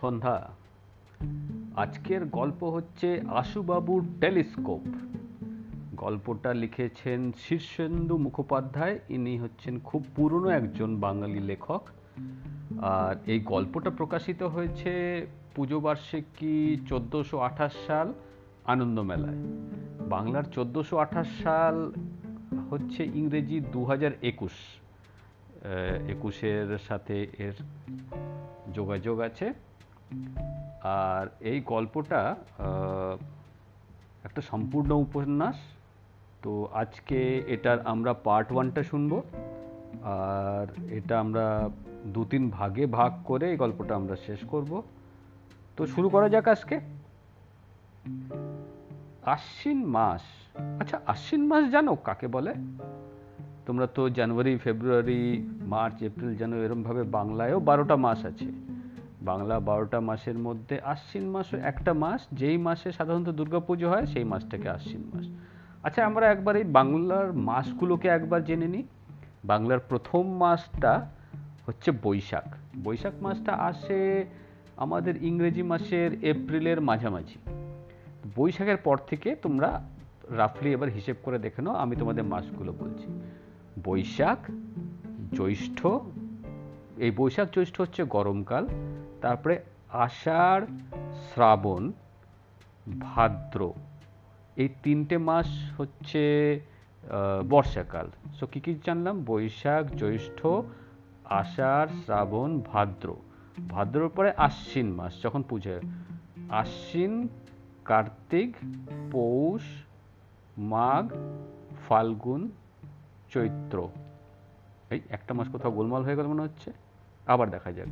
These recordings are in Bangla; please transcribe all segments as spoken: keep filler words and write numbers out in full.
সন্ধ্যা। আজকের গল্প হচ্ছে আশুবাবুর টেলিস্কোপ। গল্পটা লিখেছেন শীর্ষেন্দু মুখোপাধ্যায়। ইনি হচ্ছেন খুব পুরনো একজন বাঙালি লেখক। আর এই গল্পটা প্রকাশিত হয়েছে পুজোবার্ষিকী চোদ্দোশো আঠাশ সাল আনন্দমেলায়। বাংলার চোদ্দোশো আঠাশ সাল হচ্ছে ইংরেজি দু হাজার একুশ একুশের সাথে এর যোগাযোগ আছে। আর এই গল্পটা একটা সম্পূর্ণ উপন্যাস। তো আজকে এটার আমরা পার্ট ওয়ানটা শুনব, আর এটা আমরা দু তিন ভাগে ভাগ করে এই গল্পটা আমরা শেষ করব। তো শুরু করা যাক আজকে। আশ্বিন মাস। আচ্ছা, আশ্বিন মাস জানো কাকে বলে? তোমরা তো জানুয়ারি, ফেব্রুয়ারি, মার্চ, এপ্রিল, জানো, এরমভাবে বাংলায়ও বারোটা মাস আছে। বাংলা বারোটা মাসের মধ্যে আশ্বিন মাসও একটা মাস, যেই মাসে সাধারণত দুর্গাপুজো হয়, সেই মাসটাকে আশ্বিন মাস। আচ্ছা, আমরা একবার এই বাংলার মাসগুলোকে একবার জেনে নিই। বাংলার প্রথম মাসটা হচ্ছে বৈশাখ। বৈশাখ মাসটা আসে আমাদের ইংরেজি মাসের এপ্রিলের মাঝামাঝি। বৈশাখের পর থেকে তোমরা রাফলি এবার হিসেব করে দেখে নাও, আমি তোমাদের মাসগুলো বলছি। বৈশাখ, জ্যৈষ্ঠ, এই বৈশাখ জ্যৈষ্ঠ হচ্ছে গরমকাল। তারপরে আষাঢ়, শ্রাবণ, ভাদ্র, এই তিনটে মাস হচ্ছে বর্ষাকাল। সো কী কী জানলাম? বৈশাখ, জ্যৈষ্ঠ, আষাঢ়, শ্রাবণ, ভাদ্র। ভাদ্রর পরে আশ্বিন মাস, যখন পুজো। আশ্বিন, কার্তিক, পৌষ, মাঘ, ফাল্গুন, চৈত্র। এই একটা মাস কোথাও গোলমাল হয়ে গেল মনে হচ্ছে, আবার দেখা যাক।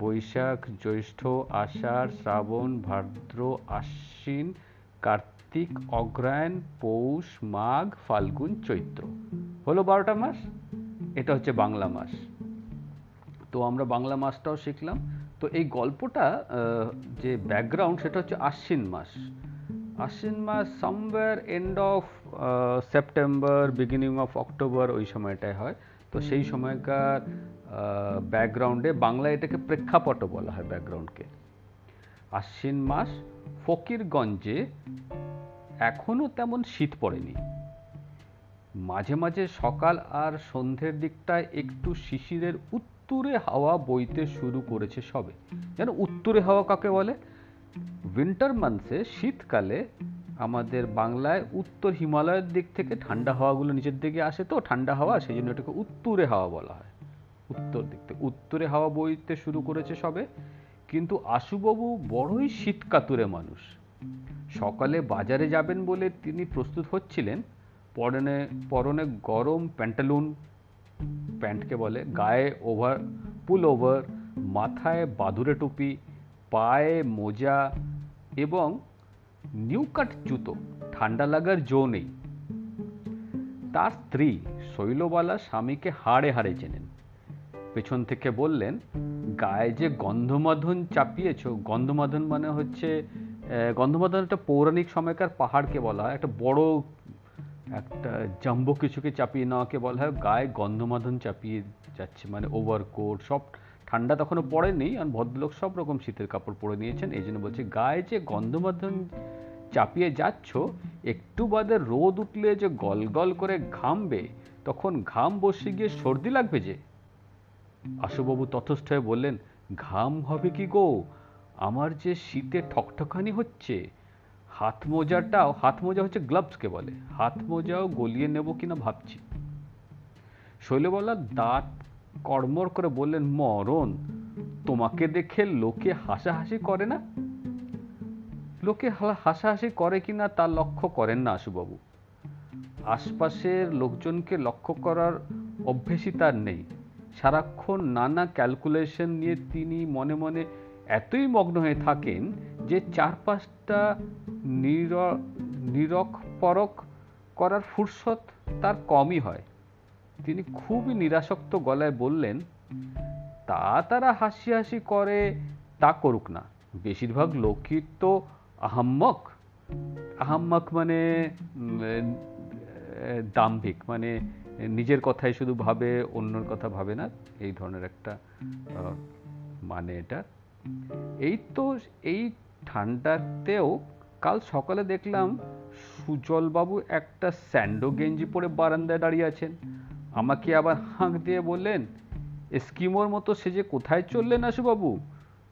বৈশাখ, জ্যৈষ্ঠ, আষাঢ়, শ্রাবণ, ভাদ্র, আশ্বিন, কার্তিক, অগ্রহায়ণ, পৌষ, মাঘ, ফাল্গুন, চৈত্র, হলো বারোটা মাস। এটা হচ্ছে বাংলা মাস। তো আমরা বাংলা মাসটাও শিখলাম। তো এই গল্পটা যে ব্যাকগ্রাউন্ড, সেটা হচ্ছে আশ্বিন মাস। আশ্বিন মাস somewhere end of September, beginning of October, ওই সময়টাই হয়। তো সেই সময়কার ব্যাকগ্রাউন্ডে, বাংলায় এটাকে প্রেক্ষাপটও বলা হয় ব্যাকগ্রাউন্ডকে। আশ্বিন মাস। ফকিরগঞ্জে এখনও তেমন শীত পড়েনি। মাঝে মাঝে সকাল আর সন্ধ্যের দিকটায় একটু শিশিরের উত্তুরে হাওয়া বইতে শুরু করেছে সবে। যেন উত্তুরে হাওয়া কাকে বলে? উইন্টার মান্থসে, শীতকালে আমাদের বাংলায় উত্তর হিমালয়ের দিক থেকে ঠান্ডা হাওয়াগুলো নিচের দিকে আসে, তো ঠান্ডা হাওয়া, সেই জন্য এটাকে উত্তুরে হাওয়া বলা হয়। উত্তর দিক থেকে উত্তরে হাওয়া বইতে শুরু করেছে সবে। কিন্তু আশুবাবু বড়ই শীতকাতুরে মানুষ। সকালে বাজারে যাবেন বলে তিনি প্রস্তুত হচ্ছিলেন। পরনে পরনে গরম প্যান্টালুন, প্যান্টকে বলে, গায়ে ওভার পুল ওভার, মাথায় বাদুরে টুপি, পায়ে মোজা এবং নিউকাট জুতো। ঠান্ডা লাগার জো নেই। তার স্ত্রী শৈলবালা স্বামীকে হাড়ে হাড়ে চেনেন। পেছন থেকে বললেন, গায়ে যে গন্ধমাধন চাপিয়েছ। গন্ধমাধন মানে হচ্ছে, গন্ধমাধন একটা পৌরাণিক সময়কার পাহাড়কে বলা হয়, একটা বড় একটা জাম্বো কিছুকে চাপিয়ে নেওয়াকে বলা হয়। গায়ে গন্ধমাধন চাপিয়ে যাচ্ছে মানে ওভারকোট, সব ঠান্ডা তখনও পড়েনি, আর ভদ্রলোক সব রকম শীতের কাপড় পরে নিয়েছেন। এই জন্য বলছে, গায়ে যে গন্ধমাধন চাপিয়ে যাচ্ছ, একটু বাদে রোদ উঠলে যে গলগল করে ঘামবে, তখন ঘাম বসে গিয়ে সর্দি লাগবে যে। আশুবাবু ততস্থ হয়ে বললেন, ঘাম হবে কি গো? আমার যে শীতে ঠকঠকানি হচ্ছে। হাত মোজাটাও, হাত মোজা হচ্ছে গ্লাভসকে বলে, হাত মোজাও গলিয়ে নেব কিনা ভাবছি। শৈলবালা দাঁত কড়মড় করে বললেন, মরণ, তোমাকে দেখে লোকে হাসাহাসি করে না? লোকে হাসাহাসি করে কিনা তা লক্ষ্য করেন না আশুবাবু। আশপাশের লোকজনকে লক্ষ্য করার অভ্যেসই তার নেই। সারাক্ষণ নানা ক্যালকুলেশন নিয়ে তিনি মনে মনে এতই মগ্ন হয়ে থাকেন যে চার পাঁচটা নিরক পরক করার ফুরসত তার কমই হয়। তিনি খুবই নিরাসক্ত গলায় বললেন, তা তারা হাসি হাসি করে, তা করুক না, বেশিরভাগ লোকই তো আহাম্মক। আহাম্মক মানে দাম্ভিক, মানে নিজের কথাই শুধু ভাবে, অন্যর কথা ভাবে না, এই ধরনের একটা মানে এটা। এই তো এই ঠান্ডাতেও কাল সকালে দেখলাম সুজলবাবু একটা স্যান্ডো গেঞ্জি পরে বারান্দায় দাঁড়িয়ে আছেন। আমাকে আবার হাঁক দিয়ে বললেন, এস্কিমোর মতো সে যে কোথায় চললেন আশুবাবু।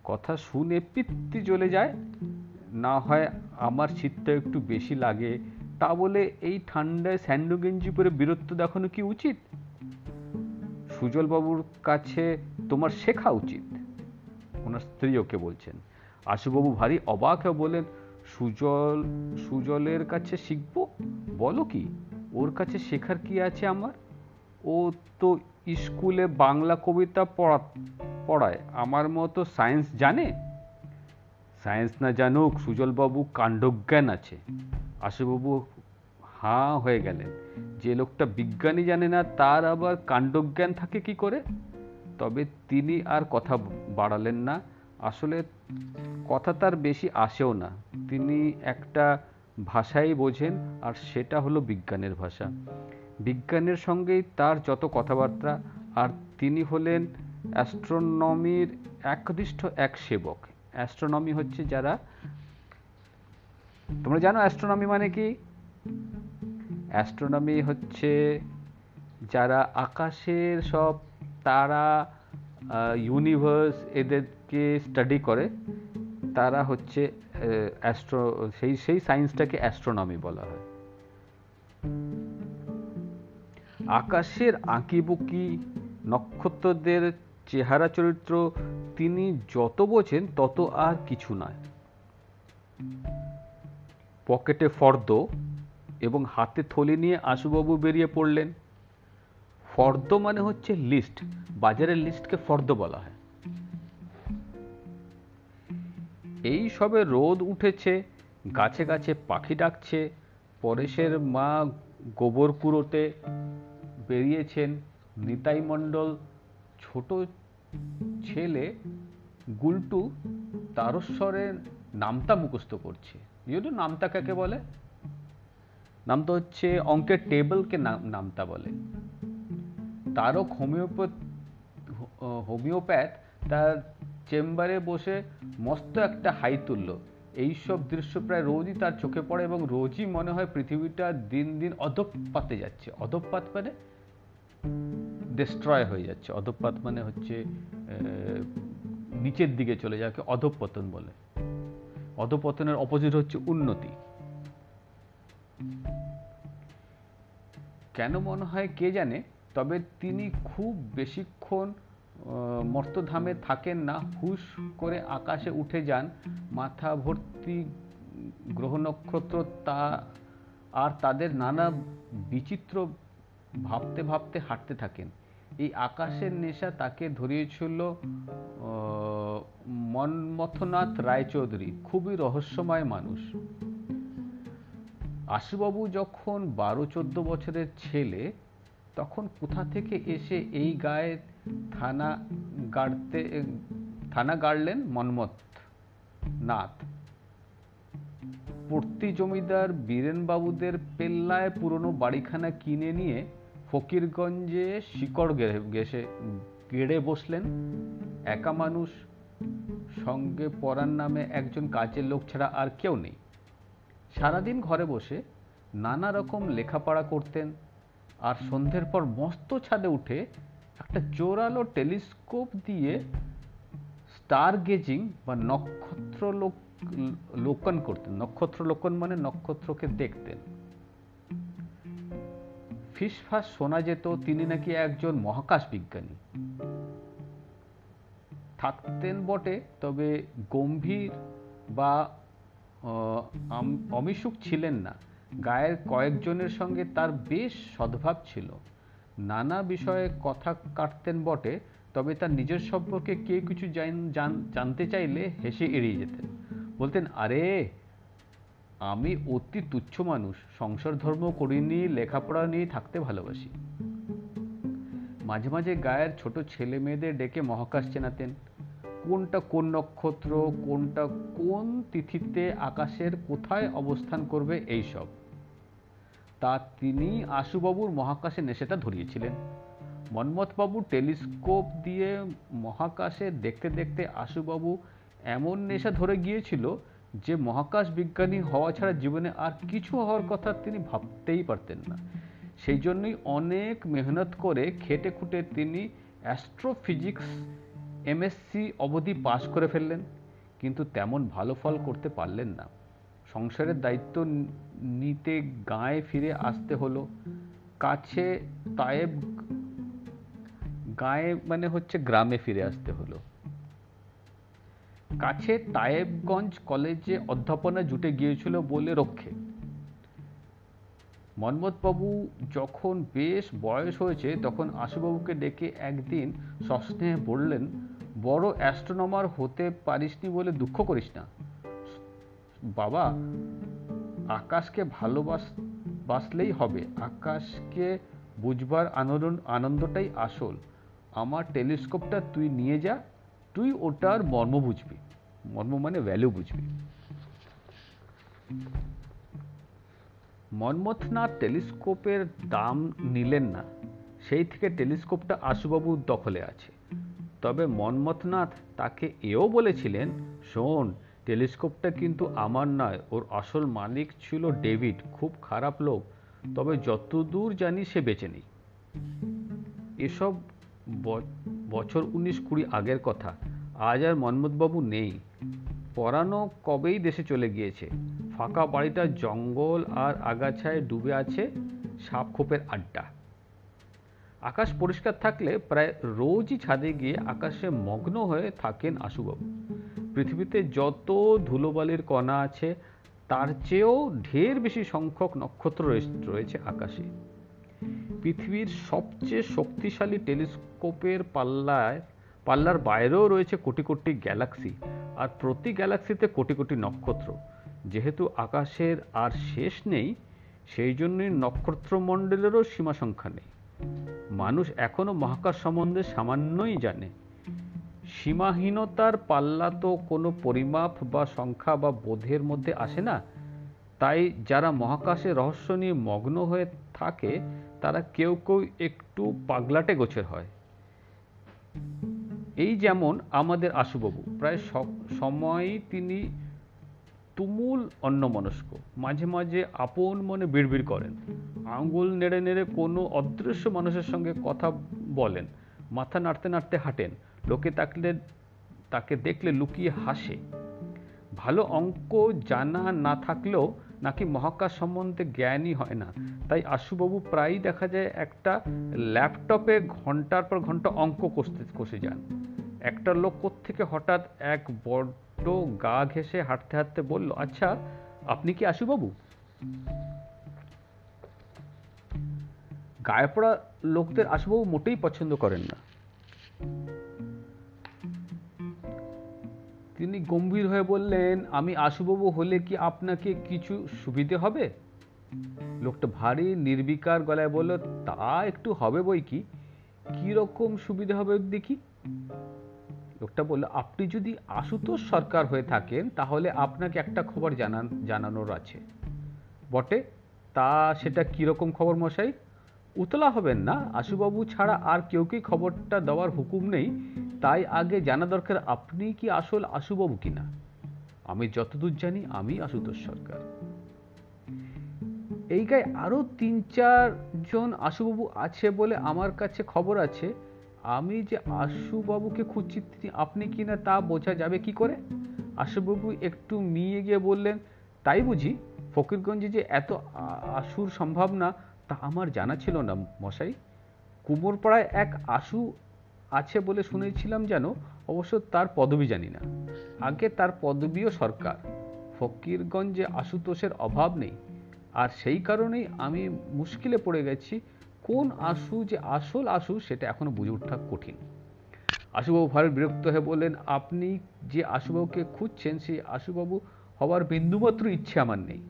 কথা শুনে পিত্তি জ্বলে যায়, না হয় আমার শীতটা একটু বেশি লাগে, তা বলে এই ঠান্ডায় স্যান্ডো গেঞ্জি পরে বিরক্ত দেখানো কি উচিত? সুজলবাবুর কাছে তোমার শেখা উচিত, ওনার স্ত্রী ওকে বলছেন। আশুবাবু ভারী অবাক হয়ে বলেন, সুজল সুজলের কাছে শিখব? বলো কি, ওর কাছে শেখার কি আছে আমার? ও তো স্কুলে বাংলা কবিতা পড়া পড়ায় আমার মতো সায়েন্স জানে? সায়েন্স না জানুক, সুজলবাবু কাণ্ডজ্ঞান আছে। আশুবাবু হাঁ হয়ে গেলেন, যে লোকটা বিজ্ঞানী জানে না তার আবার কাণ্ডজ্ঞান থাকে কি করে? তবে তিনি আর কথা বাড়ালেন না। আসলে কথা তার বেশি আসেও না, তিনি একটা ভাষাই বোঝেন, আর সেটা হলো বিজ্ঞানের ভাষা। বিজ্ঞানের সঙ্গেই তার যত কথাবার্তা, আর তিনি হলেন অ্যাস্ট্রোনমির একনিষ্ঠ এক সেবক। অ্যাস্ট্রোনমি হচ্ছে, যারা তোমরা জানো অ্যাস্ট্রোনমি মানে কি? অ্যাস্ট্রোনমি হচ্ছে যারা আকাশের সব তারা, ইউনিভার্স, এদেরকে স্টাডি করে, তারা হচ্ছে অ্যাস্ট্রো সেই সেই সায়েন্সটাকে অ্যাস্ট্রোনমি বলা হয়। আকাশের আঁকিবুকি, নক্ষত্রদের চেহারা চরিত্র তিনি যত বোঝেন তত আর কিছু নয়। পকেটে ফর্দ এবং হাতে থলি নিয়ে আশুবাবু বেরিয়ে পড়লেন। ফর্দ মানে হচ্ছে লিস্ট, বাজারের লিস্টকে ফর্দ বলা হয়। এই সবে রোদ উঠেছে, গাছে গাছে পাখি ডাকছে, পরেশের মা গোবর কুড়োতে বেরিয়েছেন, নিতাই মণ্ডল ছোট ছেলে গুলটু তারস্বরে নামতা মুখস্থ করছে। যেহেতু নামতা কাকে বলে? নামতা হচ্ছে অঙ্কের টেবিলকে নামতা বলে। তারক হোমিওপ্যাথ হোমিওপ্যাথ তার চেম্বারে বসে মস্ত একটা হাই তুলল। এইসব দৃশ্য প্রায় রোজই তার চোখে পড়ে এবং রোজই মনে হয় পৃথিবীটা দিন দিন অধঃপাতে যাচ্ছে। অধঃপাত মানে ডিস্ট্রয় হয়ে যাচ্ছে, অধঃপাত মানে হচ্ছে নিচের দিকে চলে যাওয়াকে অধঃপতন বলে। অধঃপতনের অপোজিট হচ্ছে উন্নতি। কেন মনে হয় কে জানে, তবে তিনি খুব বেশিক্ষণ মর্তধামে থাকেন না, হুশ করে আকাশে উঠে যান। মাথা ভর্তি গ্রহ নক্ষত্র তা আর তাদের নানা বিচিত্র ভাবতে ভাবতে হাঁটতে থাকেন। এই আকাশের নেশা তাকে ধরিয়েছিল মনমথনাথ রায়চৌধুরী, খুবই রহস্যময় মানুষ। আশুবাবু যখন বারো চোদ্দ বছরের ছেলে, তখন কোথা থেকে এসে এই গায়ে থানা গাড়তে থানা গাড়লেন মনমথনাথ। পূর্তি জমিদার বীরেনবাবুদের পেল্লায় পুরনো বাড়িখানা কিনে নিয়ে ফকিরগঞ্জে শিকড় গেড়ে গেড়ে বসলেন। একা মানুষ, সঙ্গে পরার নামে একজন কাজের লোক ছাড়া আর কেউ নেই। সারাদিন ঘরে বসে নানা রকম লেখাপড়া করতেন, আর সন্ধ্যের পর মস্ত ছাদে উঠে একটা জোরালো টেলিস্কোপ দিয়ে স্টার গেজিং বা নক্ষত্র লোকন করতেন। নক্ষত্র লোকন মানে নক্ষত্রকে দেখতেন। ফিসফাস শোনা যেত তিনি নাকি একজন মহাকাশ বিজ্ঞানী। থাকতেন বটে, তবে গম্ভীর বা অমিশুক ছিলেন না। গায়ের কয়েকজনের সঙ্গে তার বেশ সদ্ভাব ছিল। নানা বিষয়ে কথা কাটতেন বটে, তবে তার নিজের সম্পর্কে কেউ কিছু জানতে চাইলে হেসে এড়িয়ে যেতেন। বলতেন, আরে আমি অতি তুচ্ছ মানুষ, সংসার ধর্ম করিনি, লেখাপড়া নিয়ে থাকতে ভালোবাসি। মাঝে মাঝে গায়ের ছোট ছেলে মেয়েদের ডেকে মহাকাশ চেনাতেন, কোনটা কোন নক্ষত্র, কোনটা কোন তিথিতে আকাশের কোথায় অবস্থান করবে, এইসব। তা তিনি আশুবাবুর মহাকাশে নেশাটা ধরিয়েছিলেন। মনমথবাবু টেলিস্কোপ দিয়ে মহাকাশে দেখতে দেখতে আশুবাবু এমন নেশা ধরে গিয়েছিল যে মহাকাশ বিজ্ঞানী হওয়া ছাড়া জীবনে আর কিছু হওয়ার কথা তিনি ভাবতেই পারতেন না। সেই জন্যই অনেক মেহনত করে খেটে খুঁটে তিনি অ্যাস্ট্রোফিজিক্স এমএসসি অবধি পাশ করে ফেললেন, কিন্তু তেমন ভালো ফল করতে পারলেন না। সংসারের দায়িত্ব নিতে গাঁয়ে ফিরে আসতে হলো। কাছে তায়েব গাঁয়ে মানে হচ্ছে গ্রামে ফিরে আসতে হলো। কাছে তায়েবগঞ্জ কলেজে অধ্যাপনা জুটে গিয়েছিল বলে রক্ষে। মনমথবাবু যখন বেশ বয়স হয়েছে তখন আশুবাবুকে ডেকে একদিন সস্নেহে বললেন, বড় অ্যাস্ট্রোনমার হতে পারিসনি বলে দুঃখ করিস না বাবা, আকাশকে ভালোবাসলেই হবে, আকাশকে বুঝবার আনন্দ আনন্দটাই আসল। আমার টেলিস্কোপটা তুই নিয়ে যা, তুই ওটার মর্ম বুঝবি, মর্ম মানে ভ্যালু বুঝবি। মনমথনাথ টেলিস্কোপের দাম নিলেন না। সেই থেকে টেলিস্কোপটা আশুবাবুর দখলে আছে। তবে মনমথনাথ তাকে এও বলেছিলেন, শোন, টেলিস্কোপটা কিন্তু আমার নয়, ওর আসল মালিক ছিল ডেভিড, খুব খারাপ লোক, তবে যতদূর জানি সে বেঁচে নেই। এসব বছর উনিশ কুড়ি আগের কথা। আজ আর মনমথবাবু নেই, পরানো কবেই দেশে চলে গিয়েছে। ফাঁকা বাড়িটা জঙ্গল আর আগাছায় ডুবে আছে সাপখোপের আড্ডা। আকাশ পরিষ্কার থাকলে প্রায় রোজই ছাদে গিয়ে আকাশে মগ্ন হয়ে থাকেন আশুবাবু। পৃথিবীতে যত ধুলোবালির কণা আছে তার চেয়েও ঢের বেশি সংখ্যক নক্ষত্র রয়েছে আকাশে। পৃথিবীর সবচেয়ে শক্তিশালী টেলিস্কোপের পাল্লায় পাল্লার বাইরেও রয়েছে কোটি কোটি গ্যালাক্সি, আর প্রতি গ্যালাক্সিতে কোটি কোটি নক্ষত্র। যেহেতু আকাশের আর শেষ নেই, সেই জন্যই নক্ষত্রমণ্ডলেরও সীমা সংখ্যা নেই। মানুষ এখনো মহাকাশ সম্বন্ধে সামান্যই জানে। সীমাহীনতার পাল্লা তো কোনো পরিমাপ বা সংখ্যা বা বোধের মধ্যে আসে না। তাই যারা মহাকাশের রহস্য নিয়ে মগ্ন হয়ে থাকে তারা কেউ কেউ একটু পাগলাটে গোছের হয়। এই যেমন আমাদের আশুবাবু, প্রায় সব সময়ই তিনি তুমুল অন্যমনস্ক। মাঝে মাঝে আপন মনে বিড়বিড় করেন, আঙ্গুল নেড়ে নেড়ে কোনো অদৃশ্য মানুষের সঙ্গে কথা বলেন, মাথা নাড়তে নাড়তে হাঁটেন, লোকে তাকলে তাকে দেখলে লুকিয়ে হাসে। ভালো অঙ্ক জানা না থাকলেও নাকি মহাকাশ সম্বন্ধে জ্ঞানই হয় না। তাই আশুবাবু প্রায়ই দেখা যায় একটা ল্যাপটপে ঘন্টার পর ঘন্টা অঙ্ক কষতে কষে যান। একটা লোক কোত্থেকে হঠাৎ এক বড্ড গা ঘেঁষে হাঁটতে হাঁটতে বলল, আচ্ছা আপনি কি আশুবাবু? গায়ে পড়া লোকদের আশুবাবু মোটেই পছন্দ করেন না। তিনি গম্ভীর হয়ে বললেন, আমি আশুবাবু হলে কি আপনাকে কিছু সুবিধে হবে? লোকটা ভারী নির্বিকার গলায় বলল, তা একটু হবে বই কি, কিরকম সুবিধে হবে দেখি। লোকটা বলল, আপনি যদি আশুতোষ সরকার হয়ে থাকেন তাহলে আপনাকে একটা খবর জানান জানানোর আছে বটে। তা সেটা কিরকম খবর মশাই? উতলা হবেন না, আশুবাবু ছাড়া আর কেউ কি খবরটা দেওয়ার হুকুম নেই, তাই আগে জানা দরকার আপনি কি আসল আশুবাবু কিনা। আমি যতদূর জানি আমি আশুতোষ সরকার। এই গায়ে আরো তিন চার জন আশুবাবু আছে বলে আমার কাছে খবর আছে। আমি যে আশুবাবুকে খুঁজছি তিনি আপনি কিনা তা বোঝা যাবে কি করে? আশুবাবু একটু মিয়ে গিয়ে বললেন, তাই বুঝি, ফকিরগঞ্জে যে এত আশুর সম্ভাবনা তা আমার জানা ছিল না মশাই। কুমোরপাড়ায় এক আশু আছে বলে শুনেছিলাম যেন, অবশ্য তার পদবি জানি না। আগে তার পদবিও সরকার। ফকিরগঞ্জে আশুতোষের অভাব নেই, আর সেই কারণেই আমি মুশকিলে পড়ে গেছি। কোন আশু যে আসল আশু সেটা এখনো বুঝে ওঠা কঠিন। আশুবাবু ভারী বিরক্ত হয়ে বললেন, আপনি যে আশুবাবুকে খুঁজছেন সেই আশুবাবু হওয়ার বিন্দুমাত্র ইচ্ছে আমার নেই।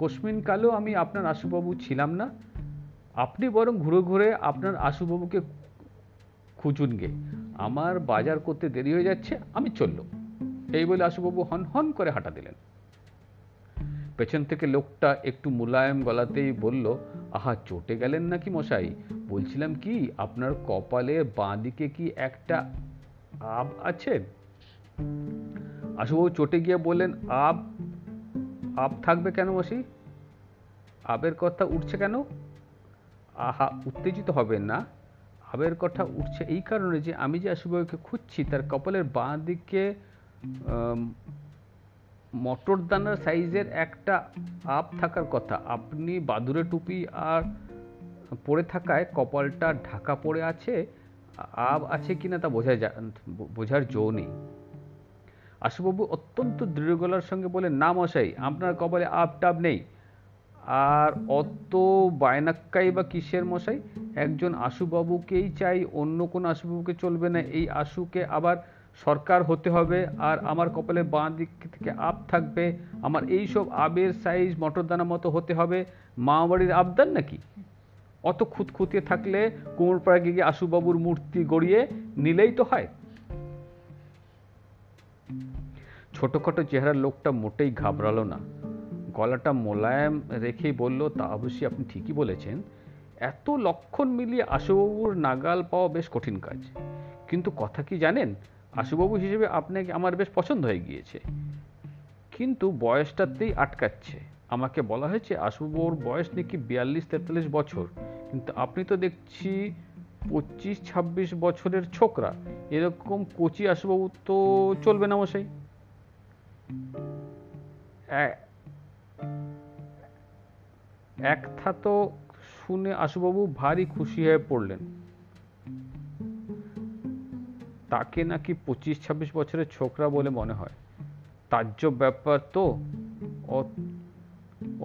কোশ্মিন কালেও আমি আপনার আশুবাবু ছিলাম না। আপনি বরং ঘুরে ঘুরে আপনার আশুবাবুকে খুঁজুন গে, আমার বাজার করতে দেরি হয়ে যাচ্ছে, আমি চললুম। এই বলে আশুবাবু হন হন করে হাঁটা দিলেন। পেছন থেকে লোকটা একটু মোলায়েম গলাতেই বলল, আহা চটে গেলেন নাকি মশাই? বলছিলাম কি, আপনার কপালে বাঁ দিকে কি একটা আব আছে? আশুবাবু চটে গিয়ে বললেন, আব আব থাকবে কেন মাসি? আবের কথা উঠছে কেন? আহা, উত্তেজিত হবেন না। আবের কথা উঠছে এই কারণে যে আমি যে আশুবাবুকে খুঁজছি তার কপালের বাঁ দিকে মটরদানার সাইজের একটা আপ থাকার কথা। আপনি বাদুড়ে টুপি আর পরে থাকায় কপালটা ঢাকা পড়ে আছে, আব আছে কিনা তা বোঝা যায় বোঝার জো নেই। আশুবাবু অত্যন্ত দৃঢ় গলার সঙ্গে বলে, না মশাই, আপনার কপালে আপ টাপ নেই। আর অত বায়নাক্কাই বা কিসের মশাই? একজন আশুবাবুকেই চাই, অন্য কোনো আশুবাবুকে চলবে না। এই আশুকে আবার সরকার হতে হবে, আর আমার কপালে বাঁ দিক থেকে আপ থাকবে। আমার এই সব আবের সাইজ মটরদানা মতো হতে হবে। মামাবাড়ির আবদার নাকি? অত খুঁতখুঁতিয়ে থাকলে কুমোরপাড়া গিয়ে আশুবাবুর মূর্তি গড়িয়ে নিলেই তো হয়। ছোটখাটো চেহারার লোকটা মোটেই ঘাবড়ালো না, গলাটা মোলায়েম রেখেই বলল, তা অবশ্যই আপনি ঠিকই বলেছেন। এত লক্ষণ মিলিয়ে আশুবাবুর নাগাল পাওয়া বেশ কঠিন কাজ। কিন্তু কথা কি জানেন, আশুবাবু হিসেবে আপনাকে আমার বেশ পছন্দ হয়ে গিয়েছে, কিন্তু বয়সটাতেই আটকাচ্ছে। আমাকে বলা হয়েছে আশুবাবুর বয়স নাকি বিয়াল্লিশ তেতাল্লিশ বছর, কিন্তু আপনি তো দেখছি পঁচিশ ছাব্বিশ বছরের ছোকরা। এরকম কচি আশুবাবু তো চলবে না মশাই। এক থাতো শুনে আশুবাবু ভারী খুশি হয়ে পড়লেন। তাকে নাকি পঁচিশ ছাব্বিশ বছরের ছোকরা বলে মনে হয়। তাজ্জব ব্যাপার তো,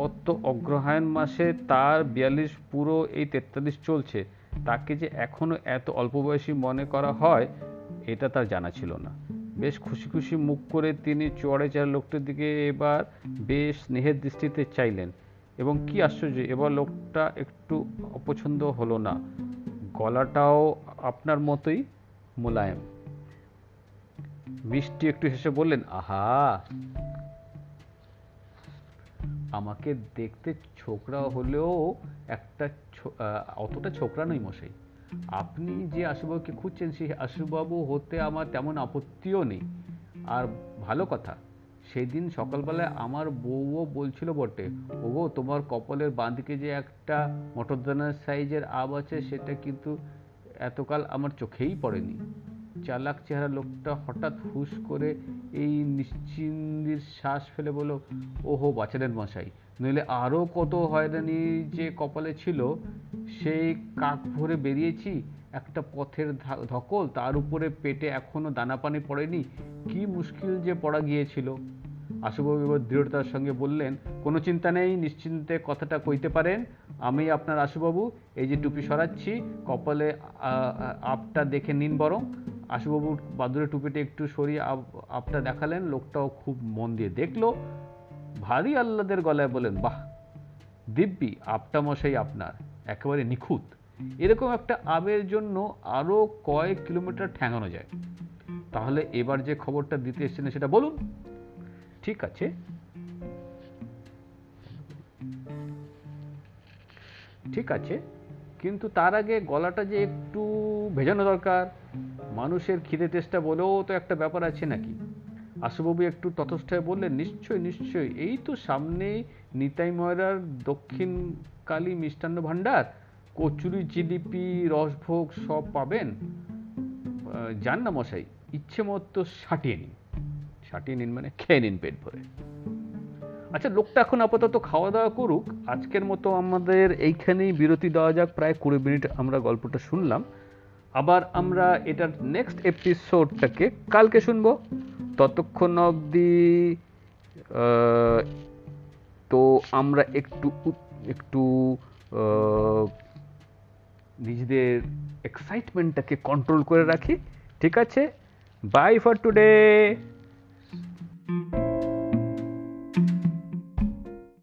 অত অগ্রহায়ণ মাসে তার বিয়াল্লিশ পুরো এই তেতাল্লিশ চলছে, তাকে যে এখনো এত অল্প বয়সী মনে করা হয় এটা তার জানা ছিল না। বেশ খুশি খুশি মুখ করে তিনি চড়ে চড়ে লোকটার দিকে এবার বেশ স্নেহের দৃষ্টিতে চাইলেন, এবং কি আশ্চর্য, এবার লোকটা একটু অপছন্দ হলো না। গলাটাও আপনার মতোই মোলায়েম। মিষ্টি একটু হেসে বললেন, আহা, আমাকে দেখতে ছোকরা হলেও একটা অতটা ছোকরা নই মশাই। আপনি যে আশুবাবুকে খুঁজছেন সেই আশুবাবু হতে আমার তেমন আপত্তিও নেই। আর ভালো কথা, সেই দিন সকালবেলায় আমার বউও বলছিল বটে, ওগো তোমার কপালের বাঁ দিকে যে একটা মটরদানার সাইজের আব আছে সেটা কিন্তু এতকাল আমার চোখেই পড়েনি। চালাক চেহারা লোকটা হঠাৎ হুশ করে এই নিশ্চিন্দির শ্বাস ফেলে বলল, ওহো বাঁচালেন মশাই, নইলে আরও কত হয়রানি যে কপালে ছিল। সেই কাক ভরে বেরিয়েছি, একটা পথের ধকল, তার উপরে পেটে এখনো দানা পানি পড়েনি, কি মুশকিল যে পড়া গিয়েছিল। আশুবাবু এবার দৃঢ়তার সঙ্গে বললেন, কোনো চিন্তা নেই, নিশ্চিন্তে কথাটা কইতে পারেন। আমি আপনার আশুবাবু, এই যে টুপি সরাচ্ছি, কপালে আপটা দেখে নিন বরং। আশুবাবুর বাদুড়ে টুপিটা একটু সরিয়ে আপটা দেখালেন, লোকটাও খুব মন দিয়ে দেখলো, ভারী আহ্লাদের গলায় বলেন, বাহ দিব্যি, আপটা মশাই আপনার একেবারে নিখুঁত। এরকম একটা আবের জন্য আরও কয়েক কিলোমিটার ঠ্যাঙানো যায়। তাহলে এবার যে খবরটা দিতে এসেছেন সেটা বলুন। ঠিক আছে, ঠিক আছে, কিন্তু তার আগে গলাটা যে একটু ভেজানো দরকার। মানুষের খিদে তেষ্টা বলেও তো একটা ব্যাপার আছে নাকি? আশুবাবু একটু ততস্থ হয়ে বললেন, নিশ্চয়ই নিশ্চয়ই, এই তো সামনে নিতাইময়রার দক্ষিণ কালী মিষ্টান্ন ভাণ্ডার, কচুরি জিলিপি রসভোগ সব পাবেন। যান না মশাই, ইচ্ছে মতো সাটিয়ে নিন। সাটিয়ে নিন মানে খেয়ে নিন পেট ভরে। আচ্ছা, লোকটা এখন আপাতত খাওয়া দাওয়া করুক। আজকের মতো আমাদের এইখানেই বিরতি দেওয়া যাক। প্রায় কুড়ি মিনিট আমরা গল্পটা শুনলাম। আবার আমরা এটার নেক্সট এপিসোডটাকে কালকে শুনবো। ততক্ষণ অবধি তো আমরা একটু একটু নিজেদের এক্সাইটমেন্টটাকে কন্ট্রোল করে রাখি। ঠিক আছে, বাই ফর টুডে।